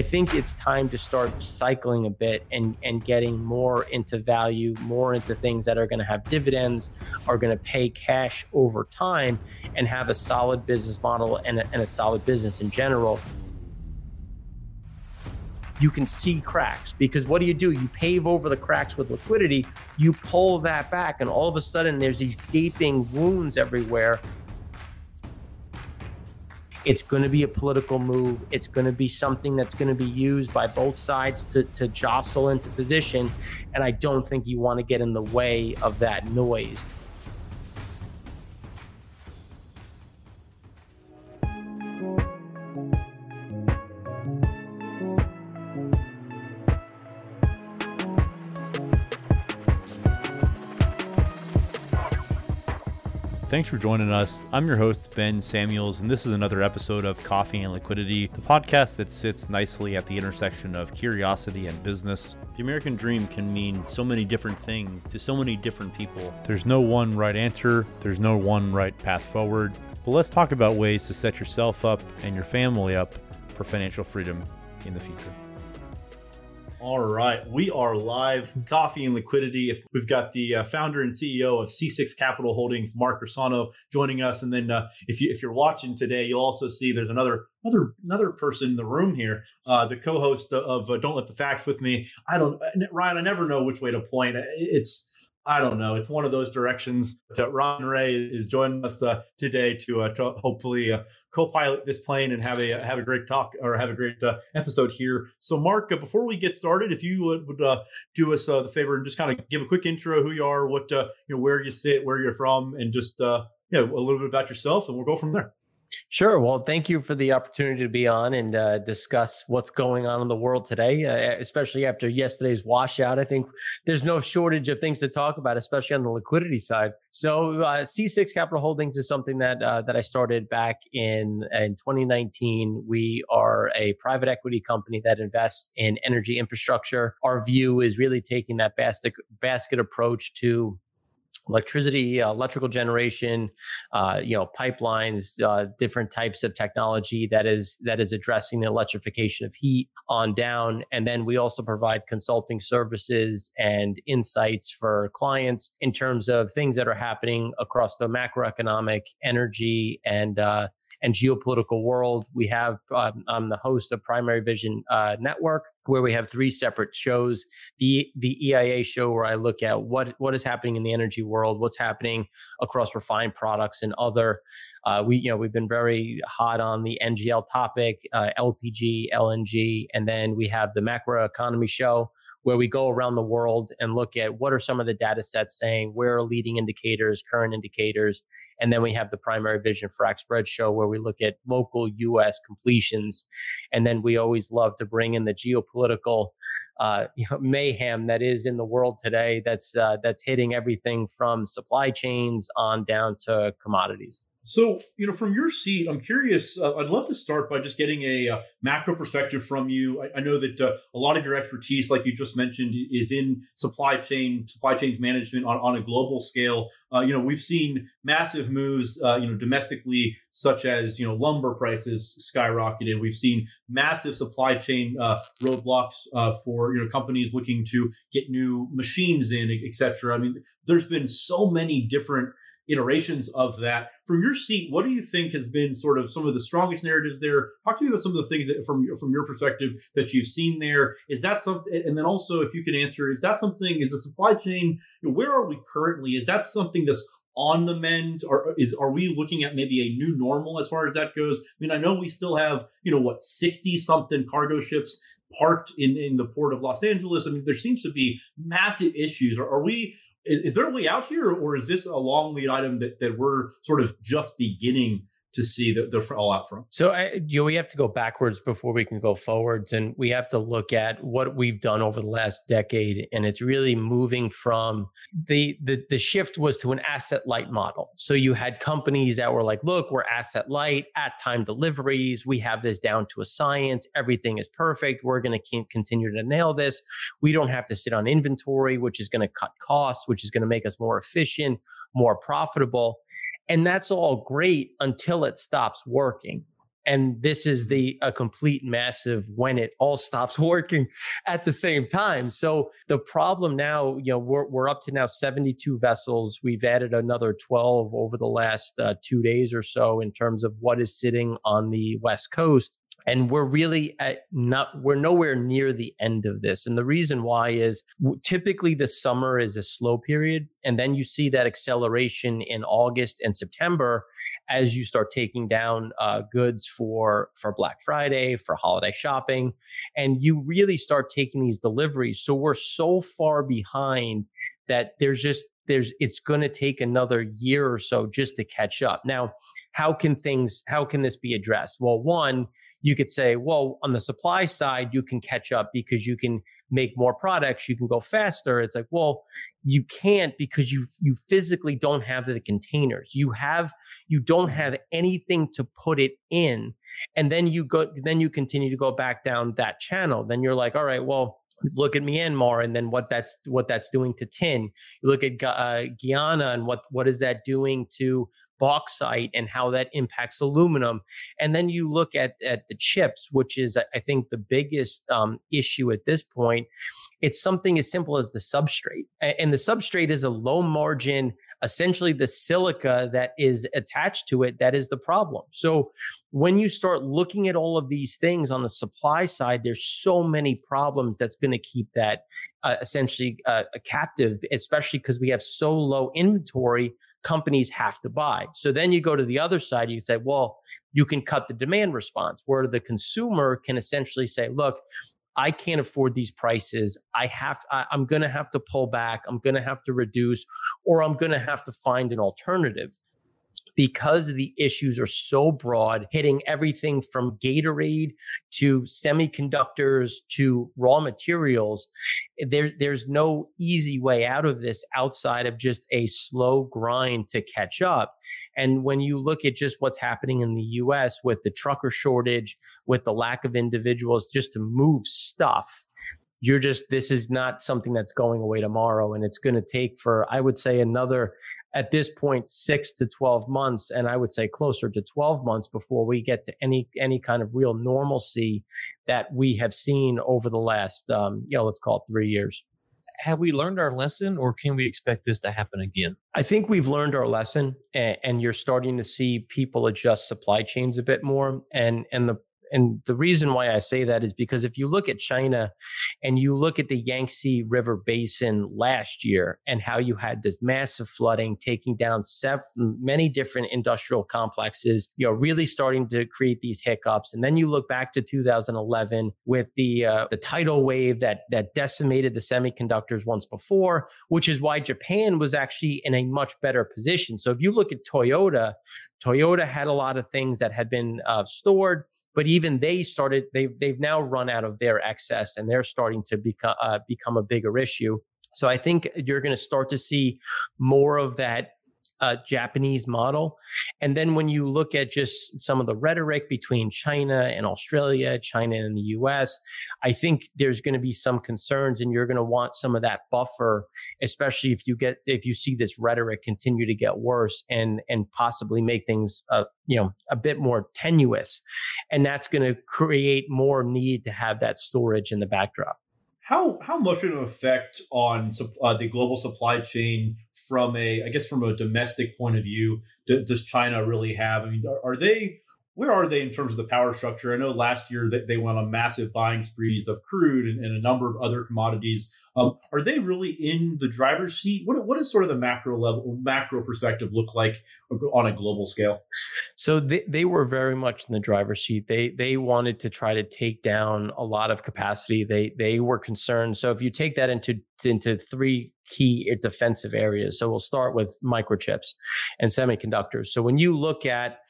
I think it's time to start cycling a bit and getting more into value, more into things that are going to have dividends, are going to pay cash over time, and have a solid business model and a solid business in general. You can see cracks, because what do? You pave over the cracks with liquidity, you pull that back, and all of a sudden there's these gaping wounds everywhere. It's going to be a political move. It's going to be something that's going to be used by both sides to jostle into position. And I don't think you want to get in the way of that noise. Thanks for joining us. I'm your host, Ben Samuels, and this is another episode of Coffee and Liquidity, the podcast that sits nicely at the intersection of curiosity and business. The American dream can mean so many different things to so many different people. There's no one right answer. There's no one right path forward. But let's talk about ways to set yourself up and your family up for financial freedom in the future. All right. We are live. Coffee and Liquidity. We've got the founder and CEO of C6 Capital Holdings, Mark Rossano, joining us. And then if you're watching today, you'll also see there's another person in the room here, the co-host of Don't Let the Facts With Me. Ryan, I never know which way to point. It's one of those directions. But Ron Ray is joining us today to hopefully co-pilot this plane and have a great talk or have a great episode here. So, Mark, before we get started, if you would do us the favor and just kind of give a quick intro, who you are, what where you sit, where you're from, and just a little bit about yourself, and we'll go from there. Sure. Well, thank you for the opportunity to be on and discuss what's going on in the world today, especially after yesterday's washout. I think there's no shortage of things to talk about, especially on the liquidity side. So C6 Capital Holdings is something that I started back in 2019. We are a private equity company that invests in energy infrastructure. Our view is really taking that basket approach to electricity, electrical generation, pipelines, different types of technology that is addressing the electrification of heat on down. And then we also provide consulting services and insights for clients in terms of things that are happening across the macroeconomic, energy, and geopolitical world. We have I'm the host of Primary Vision Network, where we have three separate shows. The EIA show, where I look at what is happening in the energy world, what's happening across refined products and other. We've been very hot on the NGL topic, LPG, LNG, and then we have the macro economy show, where we go around the world and look at what are some of the data sets saying, where are leading indicators, current indicators, and then we have the Primary Vision Frac Spread show, where we look at local US completions, and then we always love to bring in the geopolitical mayhem that is in the world today, that's hitting everything from supply chains on down to commodities. So, from your seat, I'm curious, I'd love to start by just getting a macro perspective from you. I know that a lot of your expertise, like you just mentioned, is in supply chain management on a global scale. We've seen massive moves, domestically, such as, lumber prices skyrocketed. We've seen massive supply chain roadblocks for, companies looking to get new machines in, et cetera. I mean, there's been so many different iterations of that. From your seat, what do you think has been sort of some of the strongest narratives there? Talk to me about some of the things that from your perspective that you've seen there. Is that something, and then also if you can answer, is the supply chain, where are we currently? Is that something that's on the mend, or are we looking at maybe a new normal as far as that goes? I mean, I know we still have, 60 something cargo ships parked in the port of Los Angeles. I mean, there seems to be massive issues. Is there a way out here, or is this a long lead item that we're sort of just beginning to see the fallout from? So we have to go backwards before we can go forwards, and we have to look at what we've done over the last decade. And it's really moving from the shift was to an asset light model. So you had companies that were like, look, we're asset light, at time deliveries. We have this down to a science. Everything is perfect. We're going to continue to nail this. We don't have to sit on inventory, which is going to cut costs, which is going to make us more efficient, more profitable. And that's all great until it stops working. And this is a complete massive when it all stops working at the same time. So the problem now, we're up to now 72 vessels. We've added another 12 over the last 2 days or so in terms of what is sitting on the West Coast. And we're really we're nowhere near the end of this. And the reason why is typically the summer is a slow period. And then you see that acceleration in August and September as you start taking down goods for Black Friday, for holiday shopping. And you really start taking these deliveries. So we're so far behind that it's going to take another year or so just to catch up. Now, how can this be addressed? Well, one, you could say, well, on the supply side, you can catch up because you can make more products, you can go faster. It's like, well, you can't because you physically don't have the containers. You don't have anything to put it in. And then you continue to go back down that channel. Then you're like, all right, well, look at Myanmar and then what that's doing to tin. You look at Guyana and what is that doing to bauxite and how that impacts aluminum. And then you look at the chips, which is, I think, the biggest issue at this point. It's something as simple as the substrate. And the substrate is a low margin, essentially the silica that is attached to it, that is the problem. So when you start looking at all of these things on the supply side, there's so many problems that's going to keep that essentially a captive, especially because we have so low inventory, companies have to buy. So then you go to the other side, you say, well, you can cut the demand response where the consumer can essentially say, look, I can't afford these prices. I'm going to have to pull back. I'm going to have to reduce, or I'm going to have to find an alternative. Because the issues are so broad, hitting everything from Gatorade to semiconductors to raw materials, there's no easy way out of this outside of just a slow grind to catch up. And when you look at just what's happening in the US with the trucker shortage, with the lack of individuals just to move stuff, this is not something that's going away tomorrow. And it's going to take for, I would say, another, at this point, 6 to 12 months. And I would say closer to 12 months before we get to any kind of real normalcy that we have seen over the last, let's call it 3 years. Have we learned our lesson, or can we expect this to happen again? I think we've learned our lesson, and you're starting to see people adjust supply chains a bit more. And the reason why I say that is because if you look at China and you look at the Yangtze River Basin last year and how you had this massive flooding taking down many different industrial complexes, really starting to create these hiccups. And then you look back to 2011 with the tidal wave that decimated the semiconductors once before, which is why Japan was actually in a much better position. So if you look at Toyota had a lot of things that had been stored. But even they've now run out of their excess, and they're starting to become a bigger issue. So I think you're going to start to see more of that Japanese model. And then when you look at just some of the rhetoric between China and Australia, China and the US, I think there's going to be some concerns, and you're going to want some of that buffer, especially if you see this rhetoric continue to get worse and possibly make things a bit more tenuous. And that's going to create more need to have that storage in the backdrop. How much of an effect on the global supply chain from a domestic point of view does China really have? I mean, where are they in terms of the power structure? I know last year that they went on massive buying sprees of crude and a number of other commodities. Are they really in the driver's seat? What does sort of the macro perspective look like on a global scale? So they were very much in the driver's seat. They wanted to try to take down a lot of capacity. They were concerned. So if you take that into three key defensive areas, so we'll start with microchips and semiconductors. So when you look at,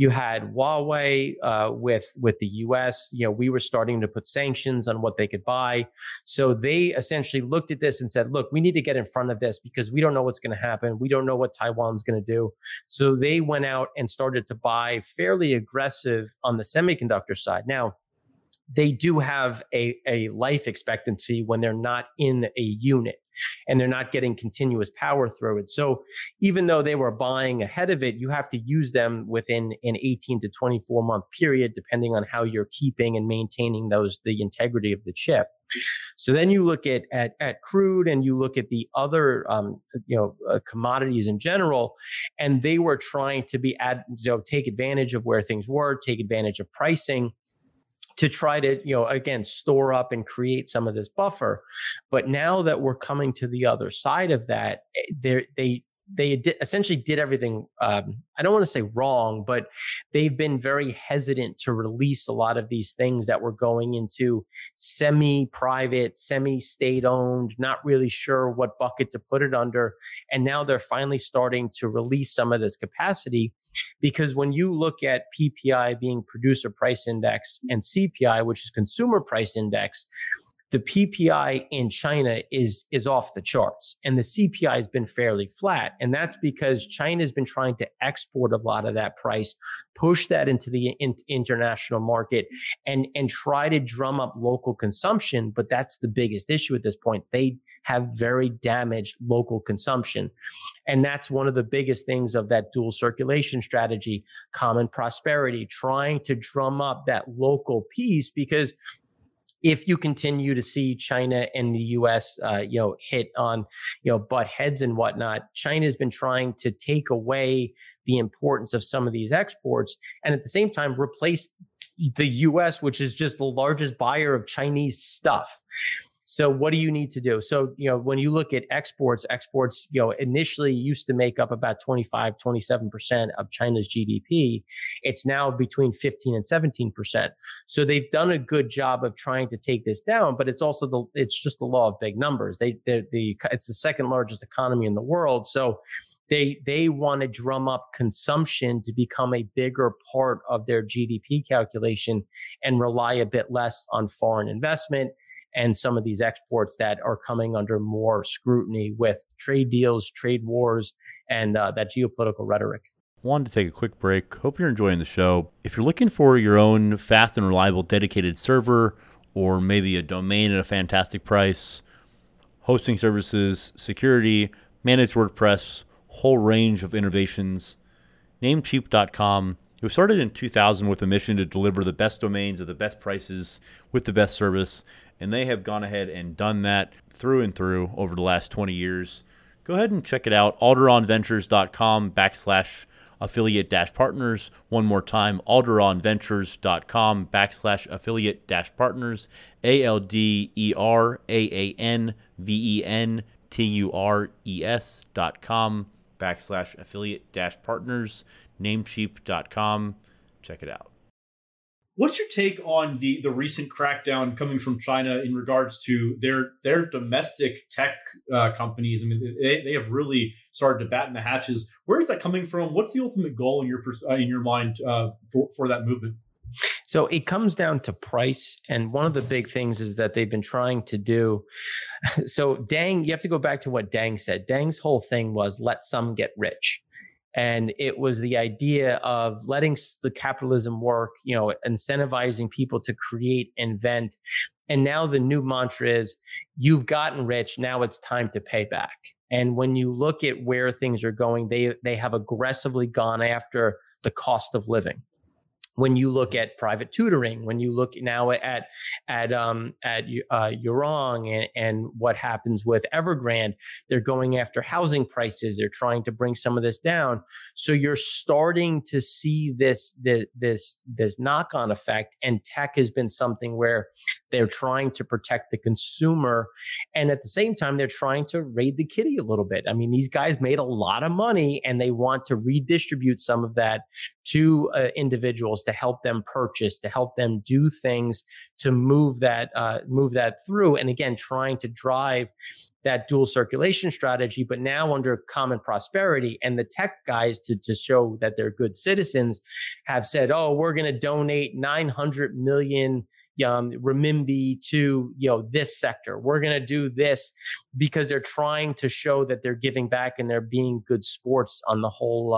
you had Huawei with the US, we were starting to put sanctions on what they could buy. So they essentially looked at this and said, look, we need to get in front of this because we don't know what's going to happen. We don't know what Taiwan's going to do. So they went out and started to buy fairly aggressive on the semiconductor side. Now, they do have a life expectancy when they're not in a unit. and they're not getting continuous power through it. So even though they were buying ahead of it, you have to use them within an 18 to 24 month period, depending on how you're keeping and maintaining those, the integrity of the chip. So then you look at crude and you look at the other commodities in general, and they were trying to be take advantage of where things were, take advantage of pricing to try to, again, store up and create some of this buffer. But now that we're coming to the other side of that, they essentially did everything, I don't want to say wrong, but they've been very hesitant to release a lot of these things that were going into semi-private, semi-state-owned, not really sure what bucket to put it under. And now they're finally starting to release some of this capacity, because when you look at PPI being producer price index and CPI, which is consumer price index, the PPI in China is off the charts, and the CPI has been fairly flat. And that's because China has been trying to export a lot of that price, push that into the international market, and try to drum up local consumption. But that's the biggest issue at this point. They have very damaged local consumption. And that's one of the biggest things of that dual circulation strategy, common prosperity, trying to drum up that local piece, because if you continue to see China and the US, hit on, butt heads and whatnot, China's been trying to take away the importance of some of these exports, and at the same time replace the US, which is just the largest buyer of Chinese stuff. So what do you need to do? So, when you look at exports, initially used to make up about 25, 27% of China's GDP. It's now between 15 and 17%. So they've done a good job of trying to take this down, but it's also it's just the law of big numbers. It's the second largest economy in the world. So they want to drum up consumption to become a bigger part of their GDP calculation and rely a bit less on foreign investment and some of these exports that are coming under more scrutiny with trade deals, trade wars, and that geopolitical rhetoric. Wanted to take a quick break. Hope you're enjoying the show. If you're looking for your own fast and reliable dedicated server, or maybe a domain at a fantastic price, hosting services, security, managed WordPress, whole range of innovations, Namecheap.com. It was started in 2000 with a mission to deliver the best domains at the best prices with the best service. And they have gone ahead and done that through and through over the last 20 years. Go ahead and check it out, alderaanventures.com/affiliate-partners. One more time, alderaanventures.com/affiliate-partners, alderaanventures.com/affiliate-partners, namecheap.com. Check it out. What's your take on the recent crackdown coming from China in regards to their domestic tech companies? I mean, they have really started to batten the hatches. Where is that coming from? What's the ultimate goal in your mind for that movement? So it comes down to price. And one of the big things is that they've been trying to do. So Deng, you have to go back to what Deng said. Deng's whole thing was let some get rich. And it was the idea of letting the capitalism work, incentivizing people to create, invent. And now the new mantra is you've gotten rich. Now it's time to pay back. And when you look at where things are going, they have aggressively gone after the cost of living. When you look at private tutoring, when you look now at Yurong and what happens with Evergrande, they're going after housing prices. They're trying to bring some of this down. So you're starting to see this knock-on effect, and tech has been something where they're trying to protect the consumer, and at the same time they're trying to raid the kitty a little bit. I mean, these guys made a lot of money, and they want to redistribute some of that to individuals to help them purchase, to help them do things, to move that through. And again, trying to drive that dual circulation strategy, but now under common prosperity. And the tech guys, to show that they're good citizens, have said, oh, we're going to donate 900 million renminbi to this sector. We're going to do this, because they're trying to show that they're giving back and they're being good sports on the whole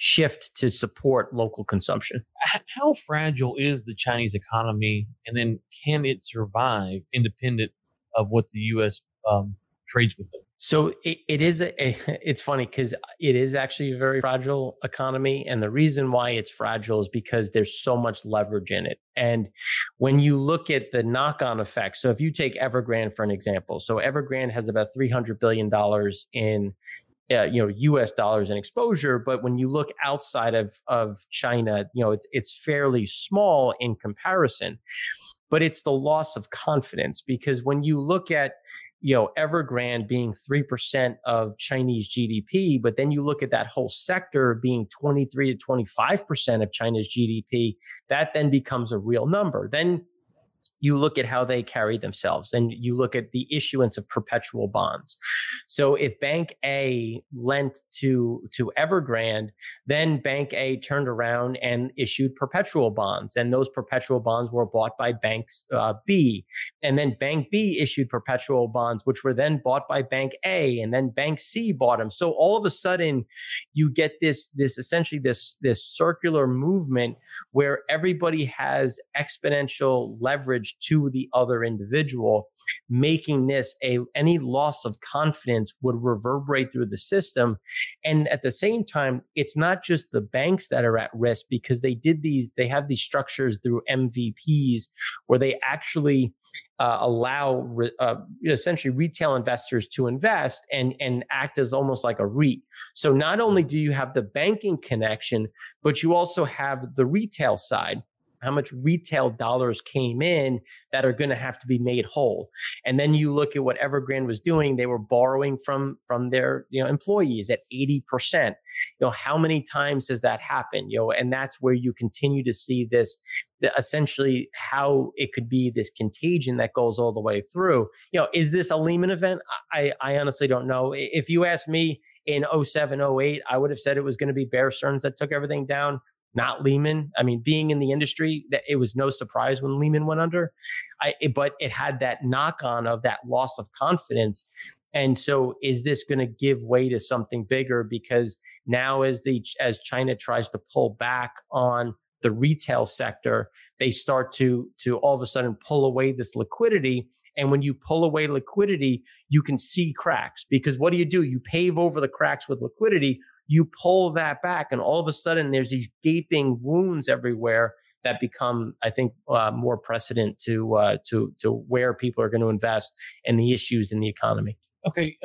shift to support local consumption. How fragile is the Chinese economy? And then can it survive independent of what the U.S. trades with them. So it's funny because it is actually a very fragile economy. And the reason why it's fragile is because there's so much leverage in it. And when you look at the knock-on effects, so if you take Evergrande for an example, so Evergrande has about $300 billion in US dollars in exposure, but when you look outside of China, it's fairly small in comparison. But it's the loss of confidence, because when you look at Evergrande being 3% of Chinese GDP, but then you look at that whole sector being 23 to 25% of China's GDP, that then becomes a real number. Then you look at how they carry themselves and you look at the issuance of perpetual bonds. So if Bank A lent to Evergrande, then Bank A turned around and issued perpetual bonds. And those perpetual bonds were bought by Bank B. And then Bank B issued perpetual bonds, which were then bought by Bank A. And then Bank C bought them. So all of a sudden, you get this circular movement where everybody has exponential leverage to the other individual, making this any loss of confidence would reverberate through the system. And at the same time, it's not just the banks that are at risk, because they have these structures through MVPs where they actually allow essentially retail investors to invest and act as almost like a REIT. So not only do you have the banking connection, but you also have the retail side. How much retail dollars came in that are going to have to be made whole. And then you look at what Evergrande was doing. They were borrowing from their employees at 80%. How many times has that happened? And that's where you continue to see this, essentially how it could be this contagion that goes all the way through. Is this a Lehman event? I honestly don't know. If you asked me in 07, 08, I would have said it was going to be Bear Stearns that took everything down. Not Lehman. I mean, being in the industry, it was no surprise when Lehman went under, but it had that knock-on of that loss of confidence. And so is this going to give way to something bigger? Because now as China tries to pull back on the retail sector, they start to all of a sudden pull away this liquidity. And when you pull away liquidity, you can see cracks, because what do? You pave over the cracks with liquidity. You pull that back, and all of a sudden there's these gaping wounds everywhere that become, I think, more precedent to where people are going to invest and the issues in the economy. Okay,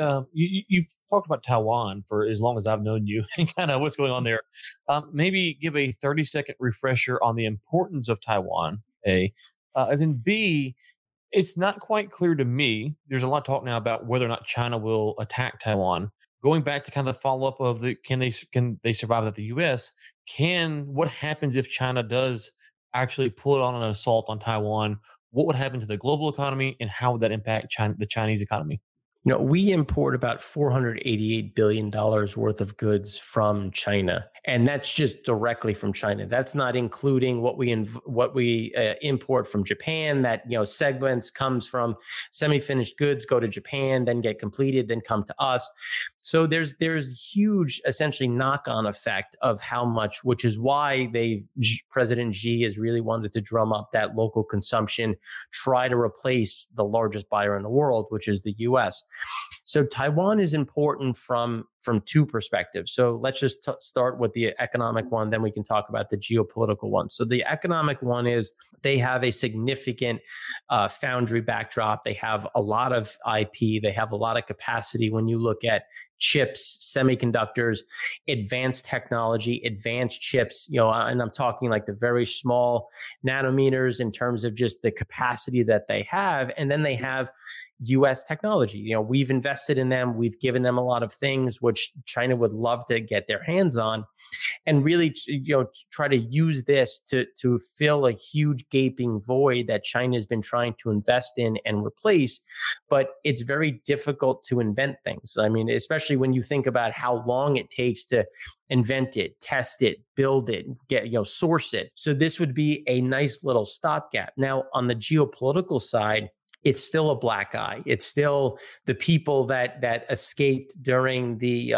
you've talked about Taiwan for as long as I've known you and kind of what's going on there. Maybe give a 30-second refresher on the importance of Taiwan, A. And then B, it's not quite clear to me. There's a lot of talk now about whether or not China will attack Taiwan. Going back to kind of the follow-up of can they survive without the U.S., what happens if China does actually pull it on an assault on Taiwan? What would happen to the global economy, and how would that impact the Chinese economy? We import about $488 billion worth of goods from China, and that's just directly from China. That's not including what we import from Japan. That segments comes from semi-finished goods go to Japan, then get completed, then come to us. So there's huge, essentially, knock-on effect of how much, which is why President Xi has really wanted to drum up that local consumption, try to replace the largest buyer in the world, which is the US. So Taiwan is important from two perspectives. So let's just start with the economic one, then we can talk about the geopolitical one. So the economic one is they have a significant foundry backdrop. They have a lot of IP. They have a lot of capacity when you look at chips, semiconductors, advanced technology, advanced chips, and I'm talking like the very small nanometers in terms of just the capacity that they have. And then they have US technology. We've invested in them. We've given them a lot of things which China would love to get their hands on and really, try to use this to fill a huge gaping void that China has been trying to invest in and replace. But it's very difficult to invent things. I mean, especially when you think about how long it takes to invent it, test it, build it, get, source it. So this would be a nice little stopgap. Now, on the geopolitical side, it's still a black eye. It's still the people that escaped during the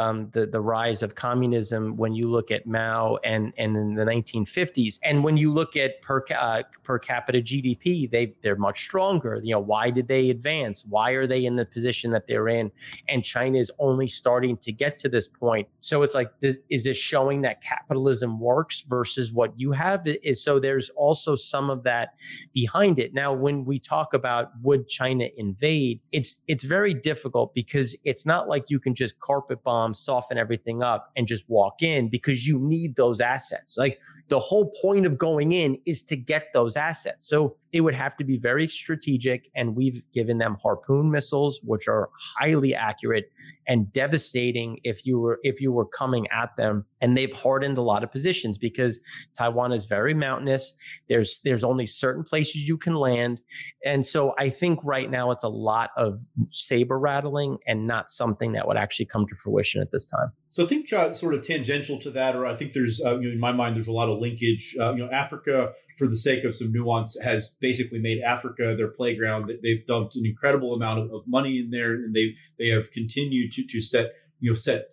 rise of communism. When you look at Mao and in the 1950s, and when you look at per capita GDP, they're much stronger. You know, why did they advance? Why are they in the position that they're in? And China is only starting to get to this point. So it's like, is this showing that capitalism works versus what you have? Is so there's also some of that behind it. Now, when we talk about would China invade, it's very difficult because it's not like you can just carpet bomb, soften everything up, and just walk in, because you need those assets. Like, the whole point of going in is to get those assets. So it would have to be very strategic, and we've given them Harpoon missiles, which are highly accurate and devastating if you were coming at them. And they've hardened a lot of positions because Taiwan is very mountainous. There's only certain places you can land. And so I think right now it's a lot of saber rattling and not something that would actually come to fruition at this time. So I think sort of tangential to that, or I think there's, in my mind, there's a lot of linkage. Africa, for the sake of some nuance, has basically made Africa their playground. They've dumped an incredible amount of money in there, and they have continued to set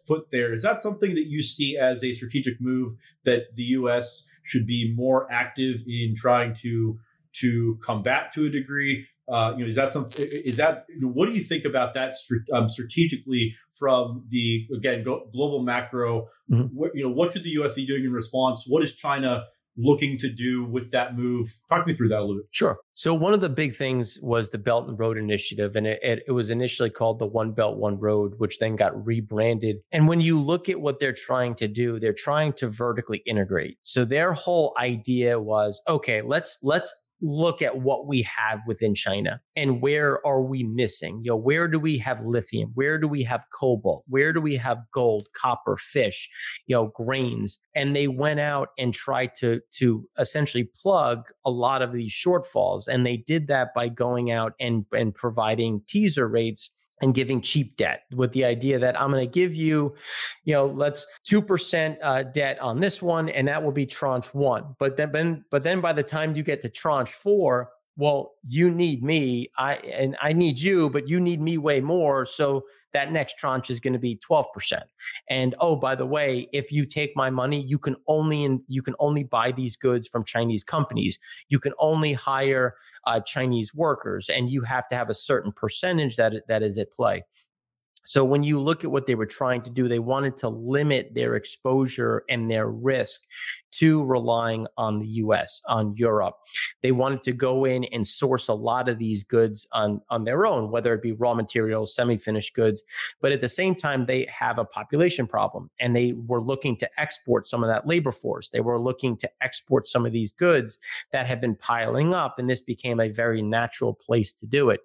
foot there. Is that something that you see as a strategic move, that the U.S. should be more active in trying to combat to a degree? What do you think about that strategically from the, again, global macro? Mm-hmm. What should the U.S. be doing in response? What is China looking to do with that move? Talk me through that a little bit. Sure. So one of the big things was the Belt and Road Initiative, and it was initially called the One Belt, One Road, which then got rebranded. And when you look at what they're trying to do, they're trying to vertically integrate. So their whole idea was, okay, let's look at what we have within China and where are we missing? Where do we have lithium? Where do we have cobalt? Where do we have gold, copper, fish, grains? And they went out and tried to essentially plug a lot of these shortfalls. And they did that by going out and providing teaser rates and giving cheap debt, with the idea that I'm going to give you, let's 2% debt on this one, and that will be tranche one. But then by the time you get to tranche four, well, you need me, and I need you, but you need me way more. So that next tranche is going to be 12%. And oh, by the way, if you take my money, you can only buy these goods from Chinese companies. You can only hire Chinese workers, and you have to have a certain percentage that is at play. So when you look at what they were trying to do, they wanted to limit their exposure and their risk to relying on the US, on Europe. They wanted to go in and source a lot of these goods on their own, whether it be raw materials, semi-finished goods. But at the same time, they have a population problem, and they were looking to export some of that labor force. They were looking to export some of these goods that had been piling up, and this became a very natural place to do it.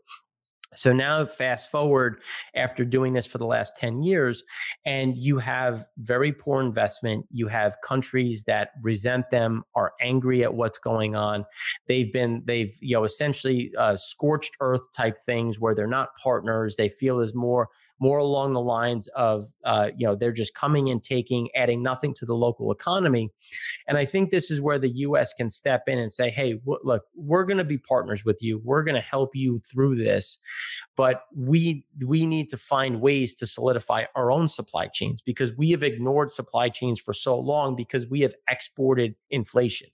So now fast forward after doing this for the last 10 years, and you have very poor investment. You have countries that resent them, are angry at what's going on. They've essentially scorched earth type things where they're not partners. They feel is more along the lines of, they're just coming and taking, adding nothing to the local economy. And I think this is where the U.S. can step in and say, hey, look, we're going to be partners with you. We're going to help you through this. But we need to find ways to solidify our own supply chains, because we have ignored supply chains for so long because we have exported inflation.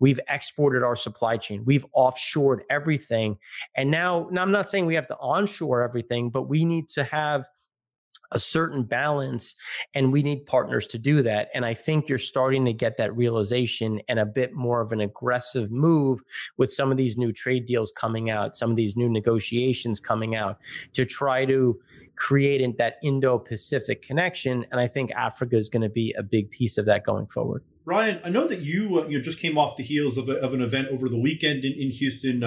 We've exported our supply chain. We've offshored everything. And now I'm not saying we have to onshore everything, but we need to have a certain balance, and we need partners to do that. And I think you're starting to get that realization and a bit more of an aggressive move with some of these new trade deals coming out, some of these new negotiations coming out, to try to create that Indo-Pacific connection. And I think Africa is going to be a big piece of that going forward. Ryan, I know that you just came off the heels of an event over the weekend in Houston.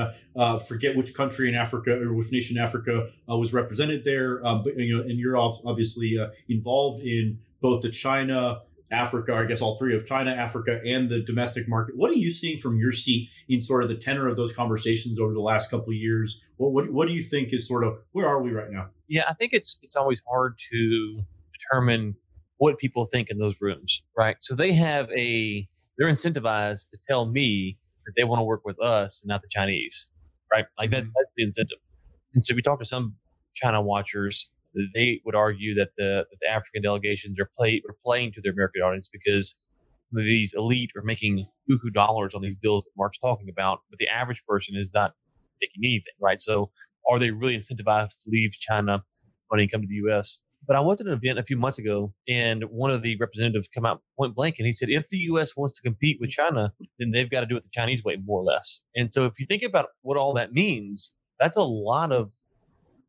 Forget which country in Africa or which nation in Africa was represented there, and you're obviously involved in both the China, Africa, I guess all three of China, Africa, and the domestic market. What are you seeing from your seat in sort of the tenor of those conversations over the last couple of years? What do you think is sort of, where are we right now? Yeah, I think it's always hard to determine what people think in those rooms, right? So they're incentivized to tell me that they want to work with us and not the Chinese, right? Like that's the incentive. And so we talked to some China watchers. They would argue that the African delegations are playing to their American audience because these elite are making buku dollars on these deals that Mark's talking about, but the average person is not making anything, right? So are they really incentivized to leave China when they come to the U.S.? But I was at an event a few months ago, and one of the representatives come out point blank, and he said, if the U.S. wants to compete with China, then they've got to do it the Chinese way, more or less. And so if you think about what all that means, that's a lot of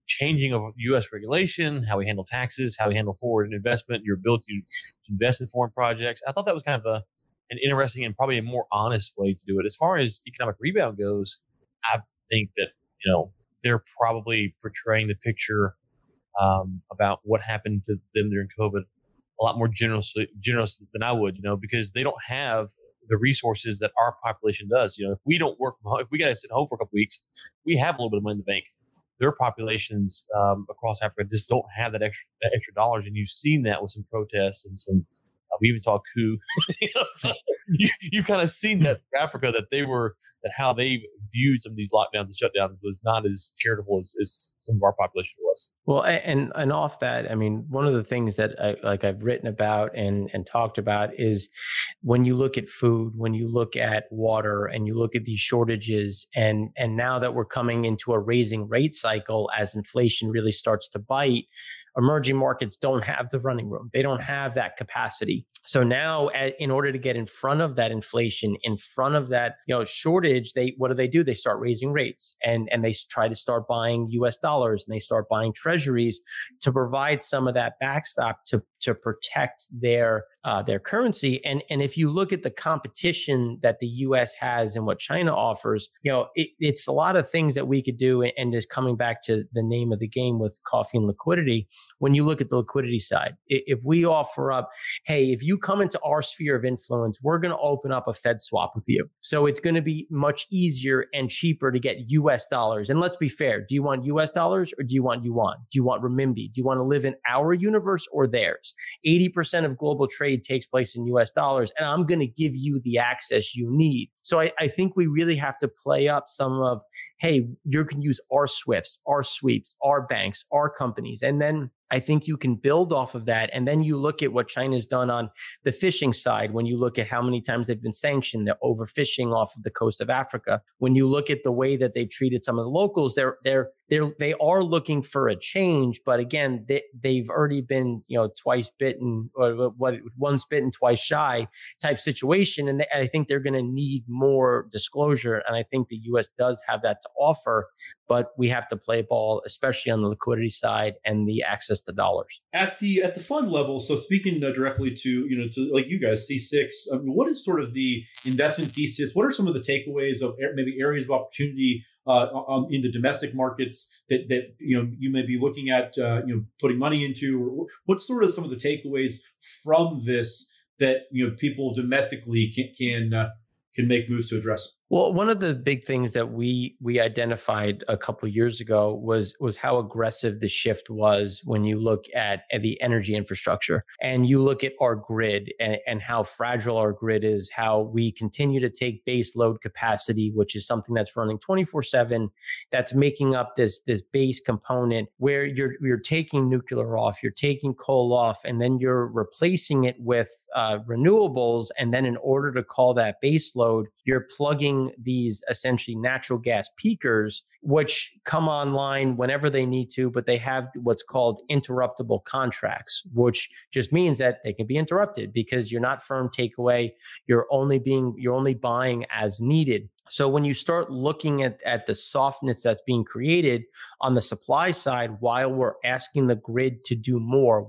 changing of U.S. regulation, how we handle taxes, how we handle foreign investment, your ability to invest in foreign projects. I thought that was kind of an interesting and probably a more honest way to do it. As far as economic rebound goes, I think that, they're probably portraying the picture about what happened to them during COVID a lot more generous than I would, because they don't have the resources that our population does. If we don't work from home, if we got to sit home for a couple of weeks, we have a little bit of money in the bank. Their populations across Africa just don't have that extra dollars. And you've seen that with some protests and some, we even saw a coup. So you kind of seen that for Africa, that how they viewed some of these lockdowns and shutdowns was not as charitable as some of our population was. Well, and off that, I mean, one of the things that I've written about and talked about is when you look at food, when you look at water, and you look at these shortages, and now that we're coming into a raising rate cycle as inflation really starts to bite, emerging markets don't have the running room. They don't have that capacity. So now, in order to get in front of that inflation, in front of that shortage, what do? They start raising rates, and they try to start buying U.S. dollars, and they start buying treasuries to provide some of that backstop to protect their currency. And if you look at the competition that the U.S. has and what China offers, it's a lot of things that we could do. And just coming back to the name of the game with coffee and liquidity, when you look at the liquidity side, if we offer up, hey, if you come into our sphere of influence, we're going to open up a Fed swap with you. So it's going to be much easier and cheaper to get U.S. dollars. And let's be fair. Do you want U.S. dollars or do you want yuan? Do you want renminbi? Do you want to live in our universe or theirs? 80% of global trade takes place in U.S. dollars, and I'm going to give you the access you need. So I think we really have to play up some of, hey, you can use our SWIFTs, our sweeps, our banks, our companies. And then I think you can build off of that. And then you look at what China's done on the fishing side. When you look at how many times they've been sanctioned, they're overfishing off of the coast of Africa. When you look at the way that they've treated some of the locals, they are looking for a change. But again, they've already been, twice bitten, or once bitten, twice shy type situation. And I think they're going to need more disclosure. And I think the U.S. does have that to offer, but we have to play ball, especially on the liquidity side and the access to dollars at the fund level. So speaking directly to like you guys, C6, what is sort of the investment thesis? What are some of the takeaways of maybe areas of opportunity in the domestic markets that you may be looking at putting money into? Or what's sort of some of the takeaways from this that people domestically can make moves to address? Well, one of the big things that we identified a couple of years ago was how aggressive the shift was when you look at the energy infrastructure and you look at our grid and how fragile our grid is, how we continue to take base load capacity, which is something that's running 24/7, that's making up this base component where you're taking nuclear off, you're taking coal off, and then you're replacing it with renewables. And then in order to call that base load, you're plugging these essentially natural gas peakers, which come online whenever they need to, but they have what's called interruptible contracts, which just means that they can be interrupted because you're not firm takeaway. You're only buying as needed. So when you start looking at the softness that's being created on the supply side, while we're asking the grid to do more,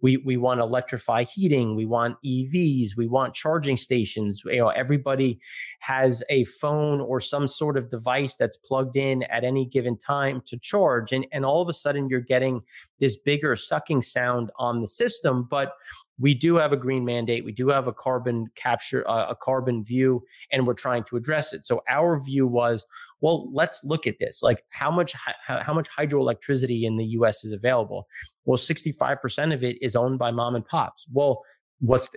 we want to electrify heating, we want EVs, we want charging stations. Everybody has a phone or some sort of device that's plugged in at any given time to charge, and all of a sudden you're getting this bigger sucking sound on the system, but we do have a green mandate. We do have a carbon capture, a carbon view, and we're trying to address it. So our view was, well, let's look at this. Like how much hydroelectricity in the U.S. is available? Well, 65% of it is owned by mom and pops. Well,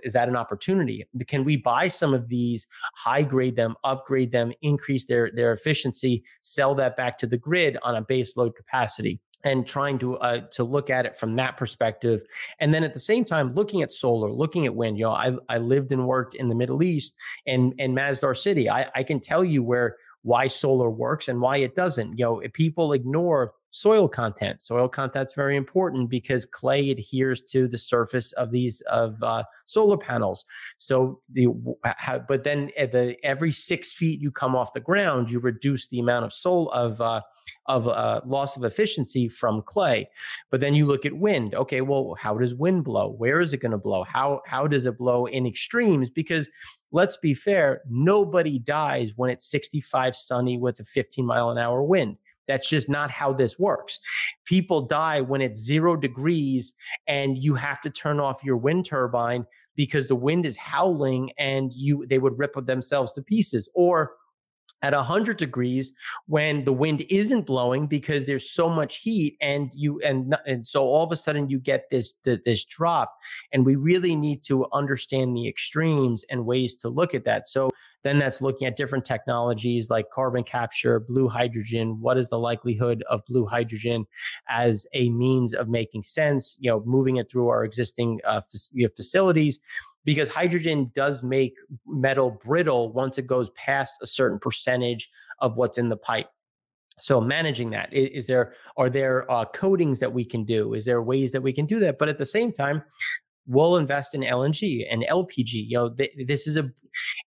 is that an opportunity? Can we buy some of these, high grade them, upgrade them, increase their efficiency, sell that back to the grid on a base load capacity? And trying to look at it from that perspective. And then at the same time, looking at solar, looking at wind. You know, I lived and worked in the Middle East and Masdar City. I can tell you why solar works and why it doesn't. You know, if people ignore soil content. Soil content's very important because clay adheres to the surface of these solar panels. So but then at every 6 feet you come off the ground, you reduce the amount of loss of efficiency from clay. But then you look at wind. Okay, well, how does wind blow? Where is it going to blow? How does it blow in extremes? Because let's be fair, nobody dies when it's 65 sunny with a 15 mile an hour wind. That's just not how this works. People die when it's 0 degrees and you have to turn off your wind turbine because the wind is howling and they would rip themselves to pieces. Or at 100 degrees when the wind isn't blowing because there's so much heat and so all of a sudden you get this drop. And we really need to understand the extremes and ways to look at that. So then that's looking at different technologies like carbon capture, blue hydrogen. What is the likelihood of blue hydrogen as a means of making sense, you know, moving it through our existing facilities? Because hydrogen does make metal brittle once it goes past a certain percentage of what's in the pipe. So managing that, are there coatings that we can do? Is there ways that we can do that? But at the same time, we'll invest in LNG and LPG. You know, this is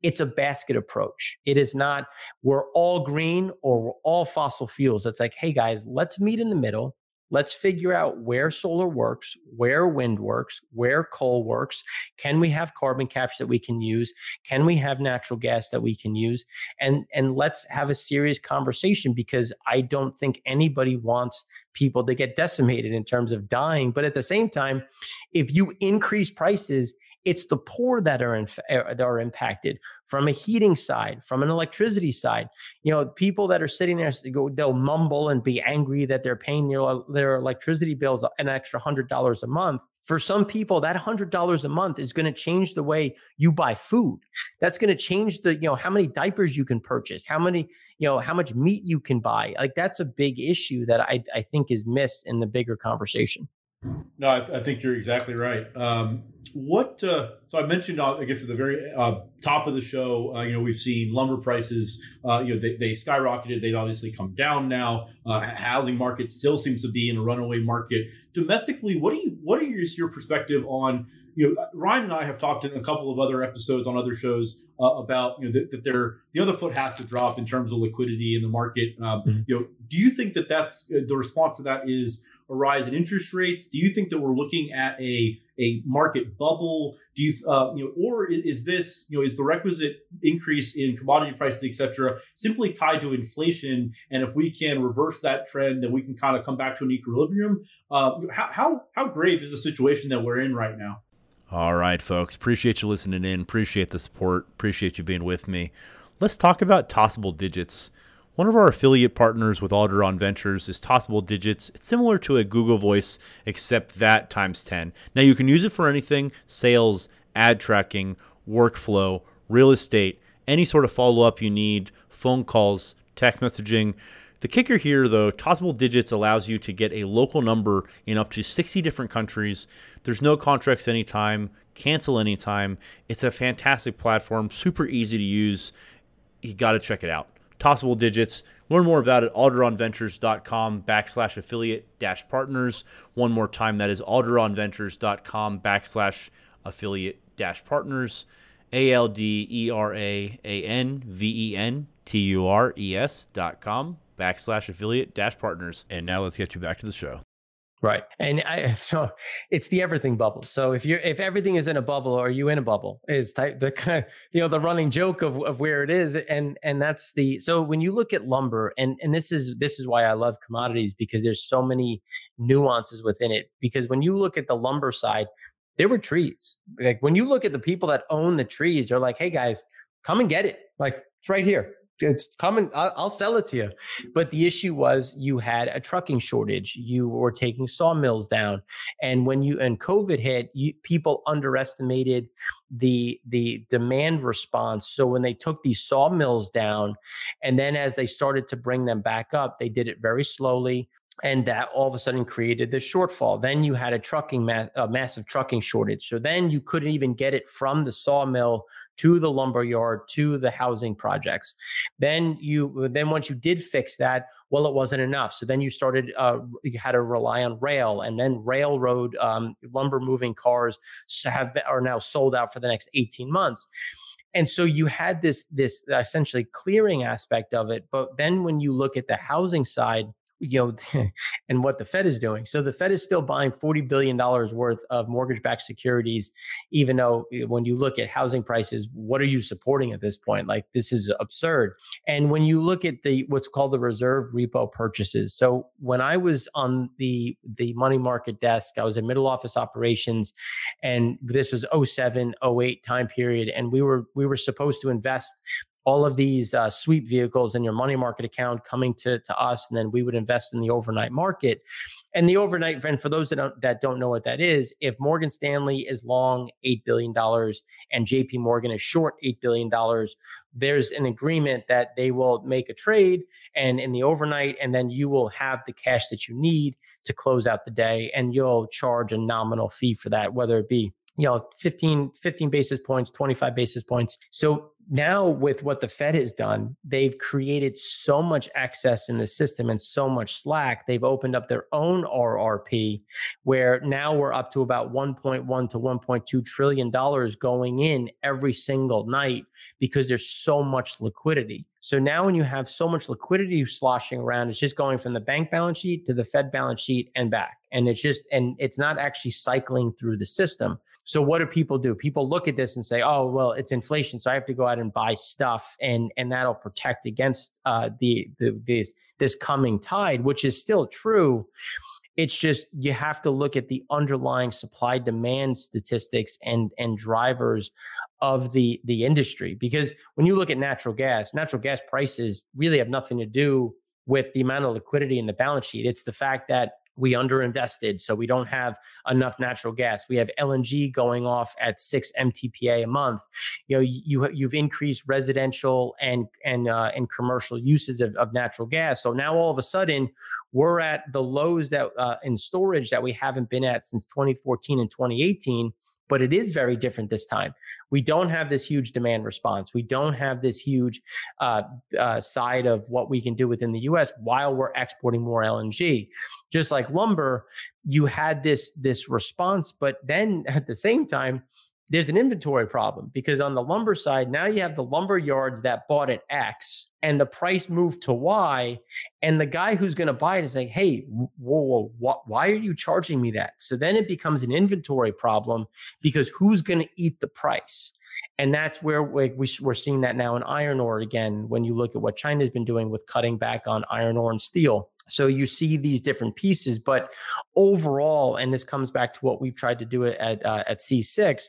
it's a basket approach. It is not we're all green or we're all fossil fuels. It's like, hey guys, let's meet in the middle. Let's figure out where solar works, where wind works, where coal works. Can we have carbon capture that we can use? Can we have natural gas that we can use? And let's have a serious conversation, because I don't think anybody wants people to get decimated in terms of dying. But at the same time, if you increase prices, it's the poor that are impacted from a heating side, from an electricity side. You know, people that are sitting there, they'll mumble and be angry that they're paying their electricity bills an extra $100 a month. For some people, that $100 a month is going to change the way you buy food. That's going to change how many diapers you can purchase, how much meat you can buy. Like, that's a big issue that I think is missed in the bigger conversation. No, I think you're exactly right. So I mentioned, I guess at the very top of the show, we've seen lumber prices, they skyrocketed. They've obviously come down now. Housing market still seems to be in a runaway market. Domestically, what is your perspective on, Ryan and I have talked in a couple of other episodes on other shows about, the other foot has to drop in terms of liquidity in the market. Do you think that's the response to that is a rise in interest rates? Do you think that we're looking at a market bubble? Do you, or is this, is the requisite increase in commodity prices, et cetera, simply tied to inflation? And if we can reverse that trend, then we can kind of come back to an equilibrium. How grave is the situation that we're in right now? All right, folks. Appreciate you listening in. Appreciate the support. Appreciate you being with me. Let's talk about Tossable Digits. One of our affiliate partners with Alderaan Ventures is Tossable Digits. It's similar to a Google Voice, except that times 10. Now, you can use it for anything: sales, ad tracking, workflow, real estate, any sort of follow-up you need, phone calls, text messaging. The kicker here, though, Tossable Digits allows you to get a local number in up to 60 different countries. There's no contracts anytime, cancel anytime. It's a fantastic platform, super easy to use. You got to check it out. Tossable Digits. Learn more about it, alderaanventures.com/affiliate-partners. One more time, that is alderaanventures.com/affiliate-partners. alderaanventures.com/affiliate-partners. And now let's get you back to the show. Right. And so it's the everything bubble. So if everything is in a bubble, are you in a bubble? Is the running joke of where it is. And that's so when you look at lumber, and this is why I love commodities, because there's so many nuances within it. Because when you look at the lumber side, there were trees. Like, when you look at the people that own the trees, they're like, hey guys, come and get it. Like, it's right here. It's common. I'll sell it to you. But the issue was you had a trucking shortage. You were taking sawmills down. And when COVID hit, people underestimated the demand response. So when they took these sawmills down, and then as they started to bring them back up, they did it very slowly. And that all of a sudden created this shortfall. Then you had a massive trucking shortage. So then you couldn't even get it from the sawmill to the lumberyard to the housing projects. Then once you did fix that, well, it wasn't enough. So then you started, you had to rely on rail, and then railroad lumber moving cars are now sold out for the next 18 months. And so you had this essentially clearing aspect of it. But then when you look at the housing side, and what the Fed is doing. So the Fed is still buying $40 billion worth of mortgage-backed securities, even though when you look at housing prices, what are you supporting at this point? Like, this is absurd. And when you look at what's called the reserve repo purchases. So when I was on the money market desk, I was in middle office operations, and this was 07, 08 time period. And we were supposed to invest all of these sweep vehicles in your money market account coming to us, and then we would invest in the overnight market. And the overnight, and for those that don't know what that is, if Morgan Stanley is long $8 billion and JP Morgan is short $8 billion, there's an agreement that they will make a trade and in the overnight, and then you will have the cash that you need to close out the day, and you'll charge a nominal fee for that, whether it be 15 basis points, 25 basis points. So now with what the Fed has done, they've created so much excess in the system and so much slack. They've opened up their own RRP, where now we're up to about $1.1 to $1.2 trillion going in every single night because there's so much liquidity. So now when you have so much liquidity sloshing around, it's just going from the bank balance sheet to the Fed balance sheet and back. And it's not actually cycling through the system. So what do? People look at this and say, oh, well, it's inflation, so I have to go out and buy stuff, and that'll protect against this coming tide, which is still true. It's just you have to look at the underlying supply demand statistics and drivers of the industry, because when you look at natural gas prices really have nothing to do with the amount of liquidity in the balance sheet. It's the fact that we underinvested, so we don't have enough natural gas. We have LNG going off at 6 MTPA a month. You've increased residential and commercial uses of natural gas. So now all of a sudden we're at the lows that in storage that we haven't been at since 2014 and 2018. But it is very different this time. We don't have this huge demand response. We don't have this huge side of what we can do within the US while we're exporting more LNG. Just like lumber, you had this response, but then at the same time, there's an inventory problem, because on the lumber side, now you have the lumber yards that bought at X and the price moved to Y, and the guy who's going to buy it is like, hey, whoa, why are you charging me that? So then it becomes an inventory problem, because who's going to eat the price? And that's where we're seeing that now in iron ore again, when you look at what China's been doing with cutting back on iron ore and steel. So you see these different pieces, but overall, and this comes back to what we've tried to do at C6,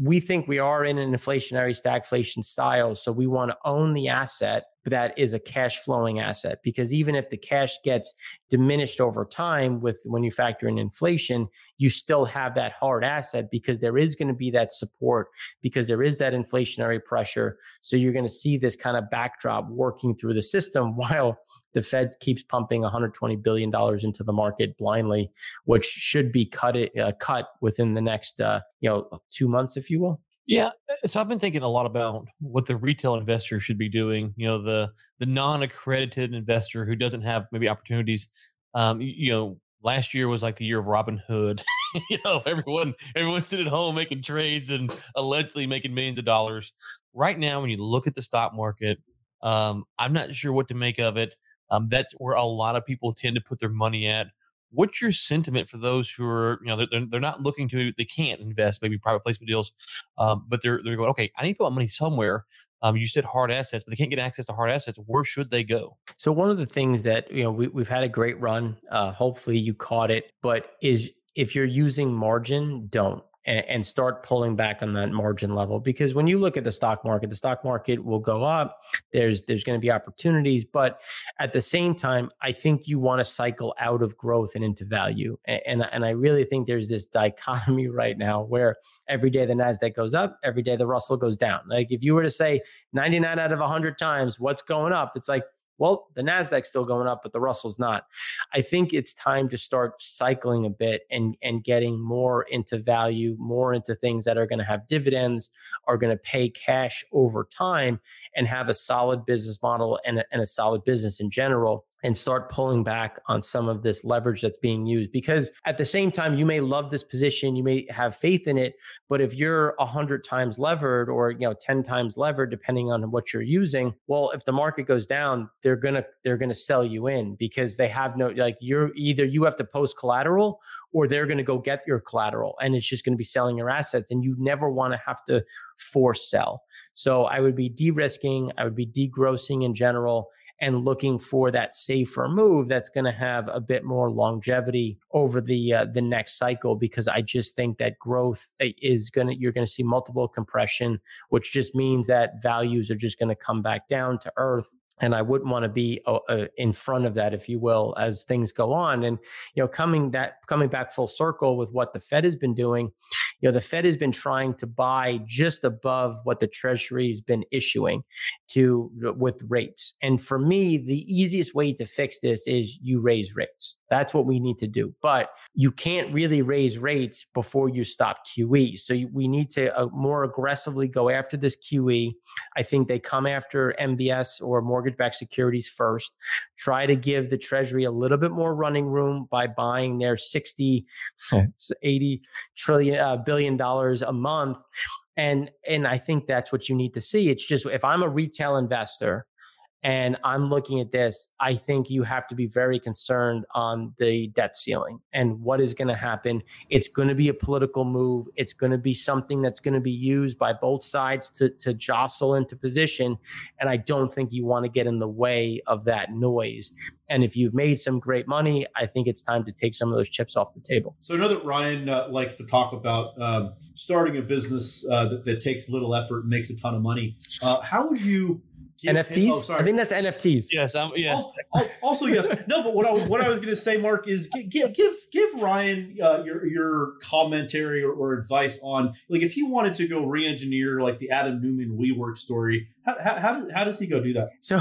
we think we are in an inflationary stagflation style. So we want to own the asset that is a cash flowing asset, because even if the cash gets diminished over time when you factor in inflation, you still have that hard asset, because there is going to be that support, because there is that inflationary pressure. So you're going to see this kind of backdrop working through the system while the Fed keeps pumping $120 billion into the market blindly, which should be cut within the next 2 months, if you will. Yeah. So I've been thinking a lot about what the retail investor should be doing. The non-accredited investor who doesn't have maybe opportunities. Last year was like the year of Robin Hood. Everyone's sitting at home making trades and allegedly making millions of dollars. Right now, when you look at the stock market, I'm not sure what to make of it. That's where a lot of people tend to put their money at. What's your sentiment for those who are, they're not looking to, they can't invest, maybe private placement deals, but they're going, okay, I need to put my money somewhere. You said hard assets, but they can't get access to hard assets. Where should they go? So one of the things that, we've had a great run, hopefully you caught it, but is if you're using margin, don't. and start pulling back on that margin level. Because when you look at the stock market will go up. There's going to be opportunities. But at the same time, I think you want to cycle out of growth and into value. And I really think there's this dichotomy right now where every day the NASDAQ goes up, every day the Russell goes down. Like if you were to say 99 out of 100 times, what's going up? It's like, well, the NASDAQ's still going up, but the Russell's not. I think it's time to start cycling a bit and getting more into value, more into things that are going to have dividends, are going to pay cash over time, and have a solid business model and a solid business in general, and start pulling back on some of this leverage that's being used. Because at the same time, you may love this position, you may have faith in it, but if you're 100 times levered or 10 times levered, depending on what you're using, well, if the market goes down, they're gonna sell you in because they have no, like you're either you have to post collateral or they're gonna go get your collateral, and it's just gonna be selling your assets, and you never wanna have to force sell. So I would be de-risking, I would be degrossing in general, and looking for that safer move that's going to have a bit more longevity over the next cycle, because I just think that growth is you're going to see multiple compression, which just means that values are just going to come back down to earth. And I wouldn't want to be in front of that, if you will, as things go on. And coming back full circle with what the Fed has been doing, the Fed has been trying to buy just above what the Treasury has been issuing with rates. And for me, the easiest way to fix this is you raise rates. That's what we need to do. But you can't really raise rates before you stop QE. So we need to more aggressively go after this QE. I think they come after MBS or mortgage-backed securities first, try to give the Treasury a little bit more running room by buying their $80 billion a month. And I think that's what you need to see. It's just, if I'm a retail investor and I'm looking at this, I think you have to be very concerned on the debt ceiling and what is going to happen. It's going to be a political move. It's going to be something that's going to be used by both sides to jostle into position. And I don't think you want to get in the way of that noise. And if you've made some great money, I think it's time to take some of those chips off the table. So I know that Ryan likes to talk about starting a business that takes little effort and makes a ton of money. How would you... NFTs? I think that's NFTs. Yes. Also, yes. No, but what I was going to say, Mark, is give Ryan your commentary or advice on, like, if he wanted to go re-engineer like the Adam Neumann WeWork story, how does he go do that? So,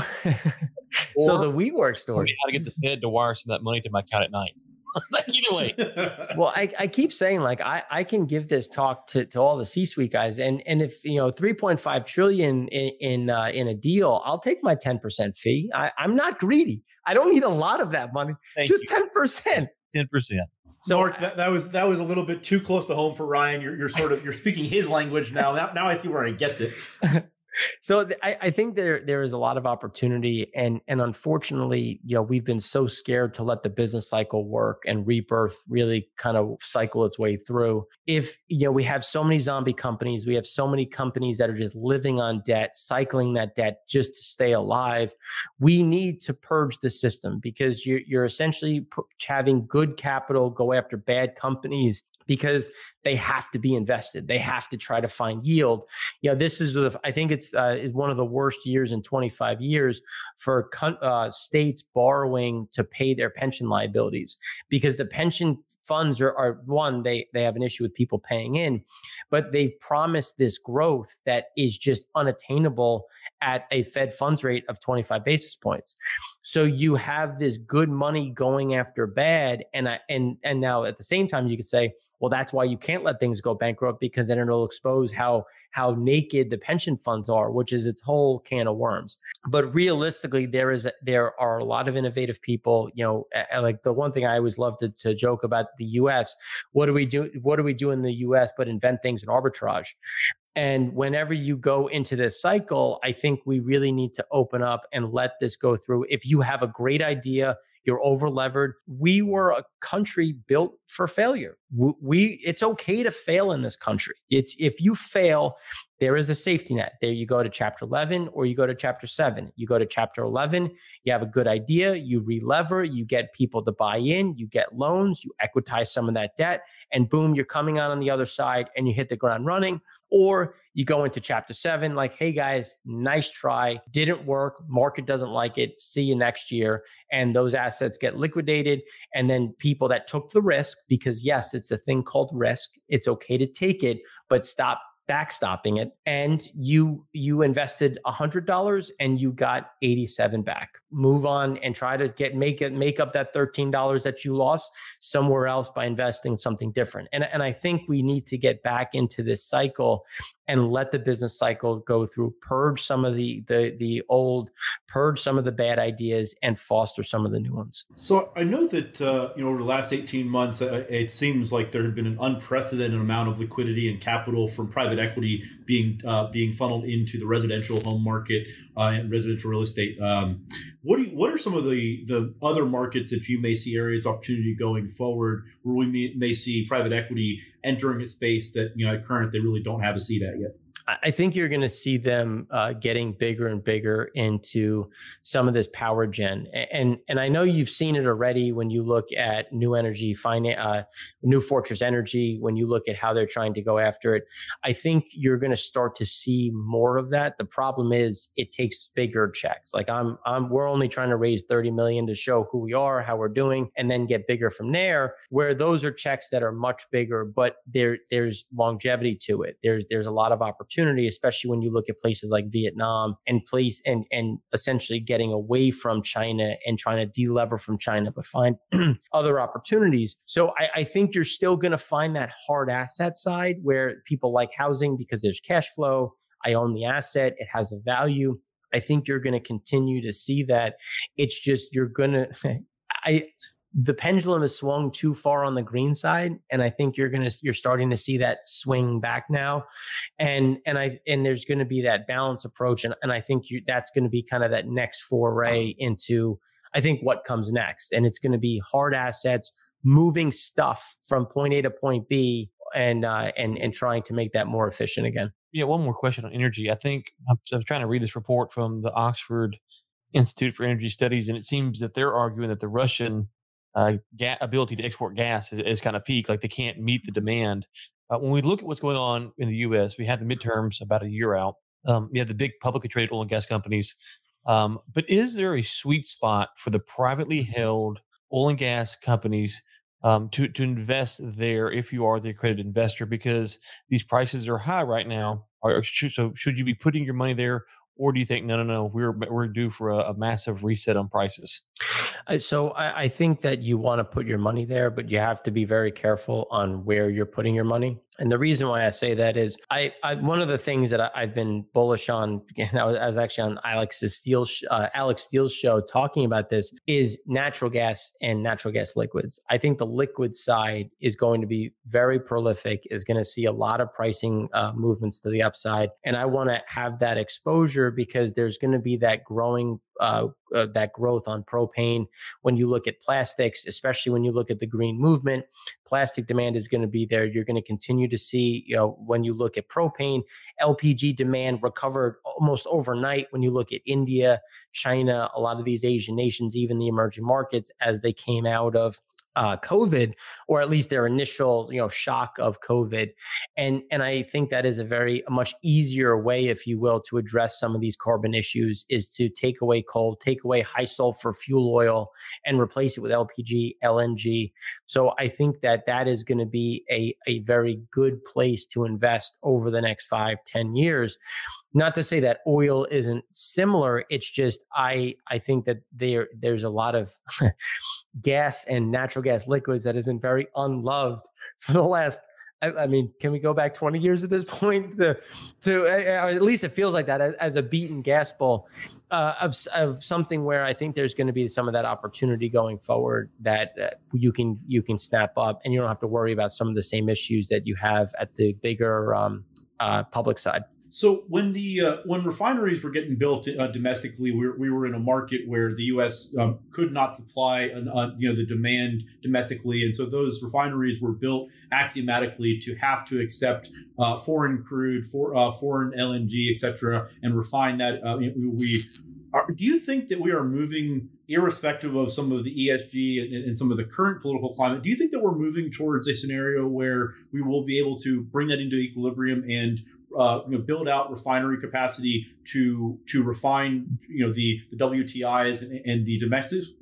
so the WeWork story. How to get the Fed to wire some of that money to my account at night. Either way. Well, I keep saying, like, I can give this talk to all the C-suite guys, and if $3.5 trillion in a deal, I'll take my 10% fee. I'm not greedy. I don't need a lot of that money. Just 10%. 10%. So Mark, that was a little bit too close to home for Ryan. You're speaking his language now. Now I see where he gets it. So I think there is a lot of opportunity, and unfortunately, we've been so scared to let the business cycle work and rebirth really kind of cycle its way through. If we have so many zombie companies, we have so many companies that are just living on debt, cycling that debt just to stay alive. We need to purge the system, because you're essentially having good capital go after bad companies, because they have to be invested. They have to try to find yield. This is, I think it's one of the worst years in 25 years for states borrowing to pay their pension liabilities, because the pension funds are one, they have an issue with people paying in, but they've promised this growth that is just unattainable at a Fed funds rate of 25 basis points. So you have this good money going after bad. And now at the same time, you could say, well, that's why you can't let things go bankrupt, because then it'll expose how naked the pension funds are, which is its whole can of worms. But realistically, there are a lot of innovative people. Like the one thing I always love to joke about the US, what do we do in the US but invent things in arbitrage? And whenever you go into this cycle, I think we really need to open up and let this go through. If you have a great idea, you're overlevered. We were a country built for failure. It's okay to fail in this country. If you fail, there is a safety net. There you go to Chapter 11 or you go to Chapter 7. You go to Chapter 11, you have a good idea, you re-lever, you get people to buy in, you get loans, you equitize some of that debt, and boom, you're coming out on the other side and you hit the ground running. Or you go into Chapter 7 like, hey guys, nice try, didn't work, market doesn't like it, see you next year. And those assets get liquidated. And then people that took the risk, because yes, it's a thing called risk. It's okay to take it, but stop backstopping it. And you invested $100 and you got $87 back. Move on and try to make up that $13 that you lost somewhere else by investing something different. And I think we need to get back into this cycle and let the business cycle go through, purge some of the old, purge some of the bad ideas, and foster some of the new ones. So I know that over the last 18 months, it seems like there had been an unprecedented amount of liquidity and capital from private equity being funneled into the residential home market and residential real estate. What are some of the other markets that you may see areas of opportunity going forward where we may see private equity entering a space that at current they really don't have a seat at yet? I think you're going to see them getting bigger and bigger into some of this power gen, and I know you've seen it already when you look at New Energy Finance, New Fortress Energy. When you look at how they're trying to go after it, I think you're going to start to see more of that. The problem is it takes bigger checks. Like we're only trying to raise $30 million to show who we are, how we're doing, and then get bigger from there. Where those are checks that are much bigger, but there's longevity to it. There's a lot of opportunity. Especially when you look at places like Vietnam and essentially getting away from China and trying to delever from China, but find other opportunities. So I think you're still going to find that hard asset side where people like housing because there's cash flow. I own the asset. It has a value. I think you're going to continue to see that. It's just, the pendulum has swung too far on the green side, and I think you're starting to see that swing back now, and there's going to be that balance approach, and I think that's going to be kind of that next foray into I think what comes next, and it's going to be hard assets moving stuff from point A to point B, and trying to make that more efficient again. Yeah, one more question on energy. I think I'm trying to read this report from the Oxford Institute for Energy Studies, and it seems that they're arguing that the Russian ability to export gas is kind of peak, like they can't meet the demand. When we look at what's going on in the US, we have the midterms about a year out. You have the big publicly traded oil and gas companies. But is there a sweet spot for the privately held oil and gas companies to invest there if you are the accredited investor? Because these prices are high right now. So should you be putting your money there? Or do you think, no, we're due for a massive reset on prices? So I think that you want to put your money there, but you have to be very careful on where you're putting your money. And the reason why I say that is one of the things that I've been bullish on, and I was actually on Alex Steele's show talking about this, is natural gas and natural gas liquids. I think the liquid side is going to be very prolific, is going to see a lot of pricing movements to the upside. And I want to have that exposure because there's going to be that growing that growth on propane. When you look at plastics, especially when you look at the green movement, plastic demand is going to be there. You're going to continue to see, when you look at propane, LPG demand recovered almost overnight. When you look at India, China, a lot of these Asian nations, even the emerging markets, as they came out of COVID, or at least their initial, shock of COVID. And I think that is a much easier way, if you will, to address some of these carbon issues, is to take away coal, take away high sulfur fuel oil, and replace it with LPG, LNG. So I think that is going to be a very good place to invest over the next 5-10 years. Not to say that oil isn't similar. It's just, I think that there's a lot of gas and natural gas liquids that has been very unloved for the last, can we go back 20 years at this point to at least it feels like that, as a beaten gas ball of something where I think there's going to be some of that opportunity going forward that you can snap up, and you don't have to worry about some of the same issues that you have at the bigger public side. So when refineries were getting built domestically, we were in a market where the U.S. Could not supply the demand domestically, and so those refineries were built axiomatically to have to accept foreign crude, foreign LNG, etc., and refine that. Do you think that we are moving, irrespective of some of the ESG and some of the current political climate, do you think that we're moving towards a scenario where we will be able to bring that into equilibrium and build out refinery capacity to refine the WTIs and the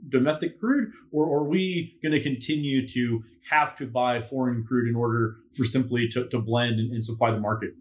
domestic crude, or are we going to continue to have to buy foreign crude in order for simply to blend and supply the market?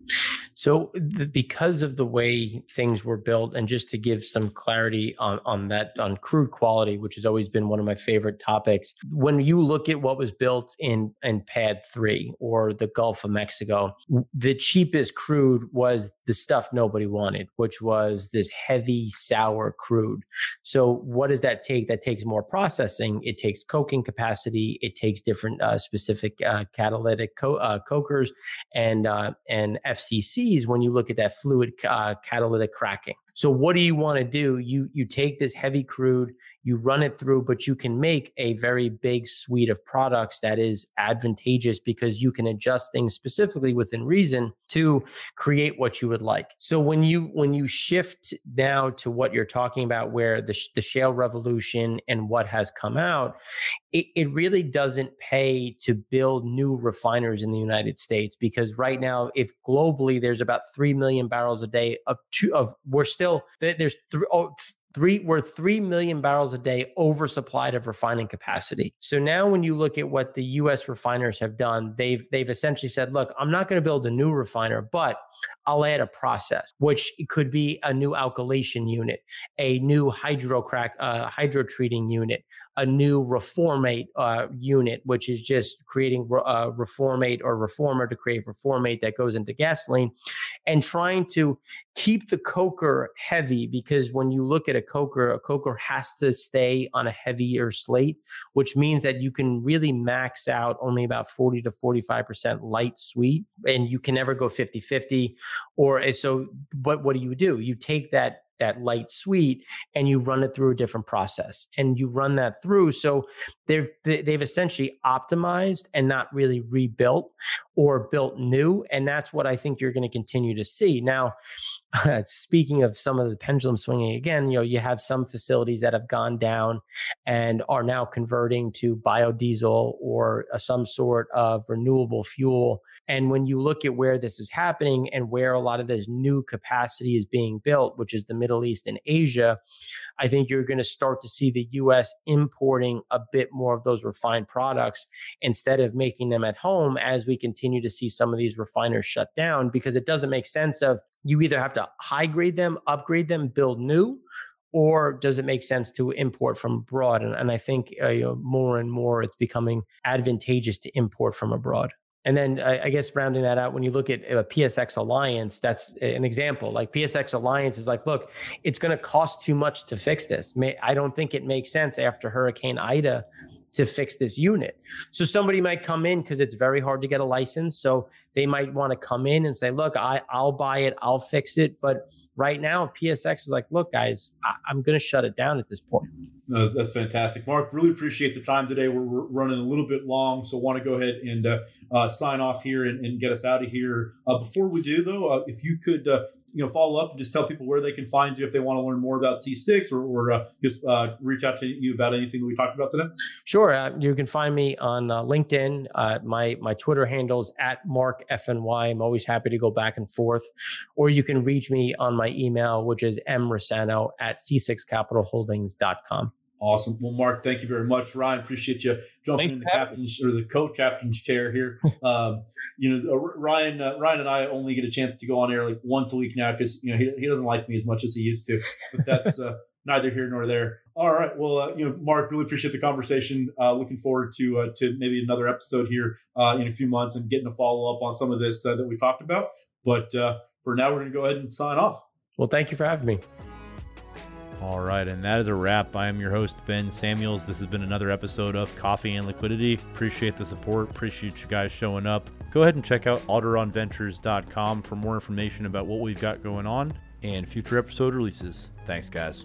So because of the way things were built, and just to give some clarity on crude quality, which has always been one of my favorite topics, when you look at what was built in PADD 3 or the Gulf of Mexico, the cheapest crude was the stuff nobody wanted, which was this heavy, sour crude. So what does that take? That takes more processing. It takes coking capacity. It takes different specific catalytic cokers and FCC. When you look at that fluid catalytic cracking. So what do you want to do? You take this heavy crude, you run it through, but you can make a very big suite of products that is advantageous because you can adjust things specifically within reason to create what you would like. So when you shift now to what you're talking about, where the shale revolution and what has come out, it really doesn't pay to build new refiners in the United States, because right now, if globally there's about 3 million barrels a day we're 3 million barrels a day oversupplied of refining capacity. So now when you look at what the US refiners have done, they've essentially said, look, I'm not going to build a new refiner, but I'll add a process, which could be a new alkylation unit, a new hydrotreating unit, a new reformate unit, which is just creating reformate or reformer to create reformate that goes into gasoline, and trying to keep the coker heavy, because when you look at a coker has to stay on a heavier slate, which means that you can really max out only about 40 to 45% light sweet, and you can never go 50-50. But what do? You take that light sweet and you run it through a different process, and you run that through. So they've essentially optimized and not really rebuilt or built new. And that's what I think you're going to continue to see. Now, speaking of some of the pendulum swinging again, you have some facilities that have gone down and are now converting to biodiesel or some sort of renewable fuel. And when you look at where this is happening and where a lot of this new capacity is being built, which is the Middle East and Asia, I think you're going to start to see the U.S. importing a bit more of those refined products instead of making them at home, as we continue to see some of these refiners shut down, because it doesn't make sense of you either have to high grade them, upgrade them, build new, or does it make sense to import from abroad? And I think more and more it's becoming advantageous to import from abroad. And then I guess rounding that out, when you look at a PSX Alliance, that's an example. Like PSX Alliance is like, look, it's going to cost too much to fix this. I don't think it makes sense after Hurricane Ida to fix this unit. So somebody might come in because it's very hard to get a license. So they might want to come in and say, look, I'll buy it, I'll fix it. But right now, PSX is like, look, guys, I'm going to shut it down at this point. No, that's fantastic. Mark, really appreciate the time today. We're running a little bit long, so want to go ahead and sign off here and get us out of here. Before we do, though, if you could follow up and just tell people where they can find you if they want to learn more about C6 or just reach out to you about anything that we talked about today. Sure. You can find me on LinkedIn. My Twitter handle is @MarkFNY. I'm always happy to go back and forth. Or you can reach me on my email, which is mrossano@c6capitalholdings.com. Awesome. Well, Mark, thank you very much. Ryan, appreciate you jumping in the captain's or the co-captain's chair here. Ryan and I only get a chance to go on air like once a week now because he doesn't like me as much as he used to. But that's neither here nor there. All right. Well, Mark, really appreciate the conversation. Looking forward to maybe another episode here in a few months and getting a follow up on some of this that we talked about. But for now, we're going to go ahead and sign off. Well, thank you for having me. All right, and that is a wrap. I am your host, Ben Samuels. This has been another episode of Coffee and Liquidity. Appreciate the support. Appreciate you guys showing up. Go ahead and check out AlderaanVentures.com for more information about what we've got going on and future episode releases. Thanks, guys.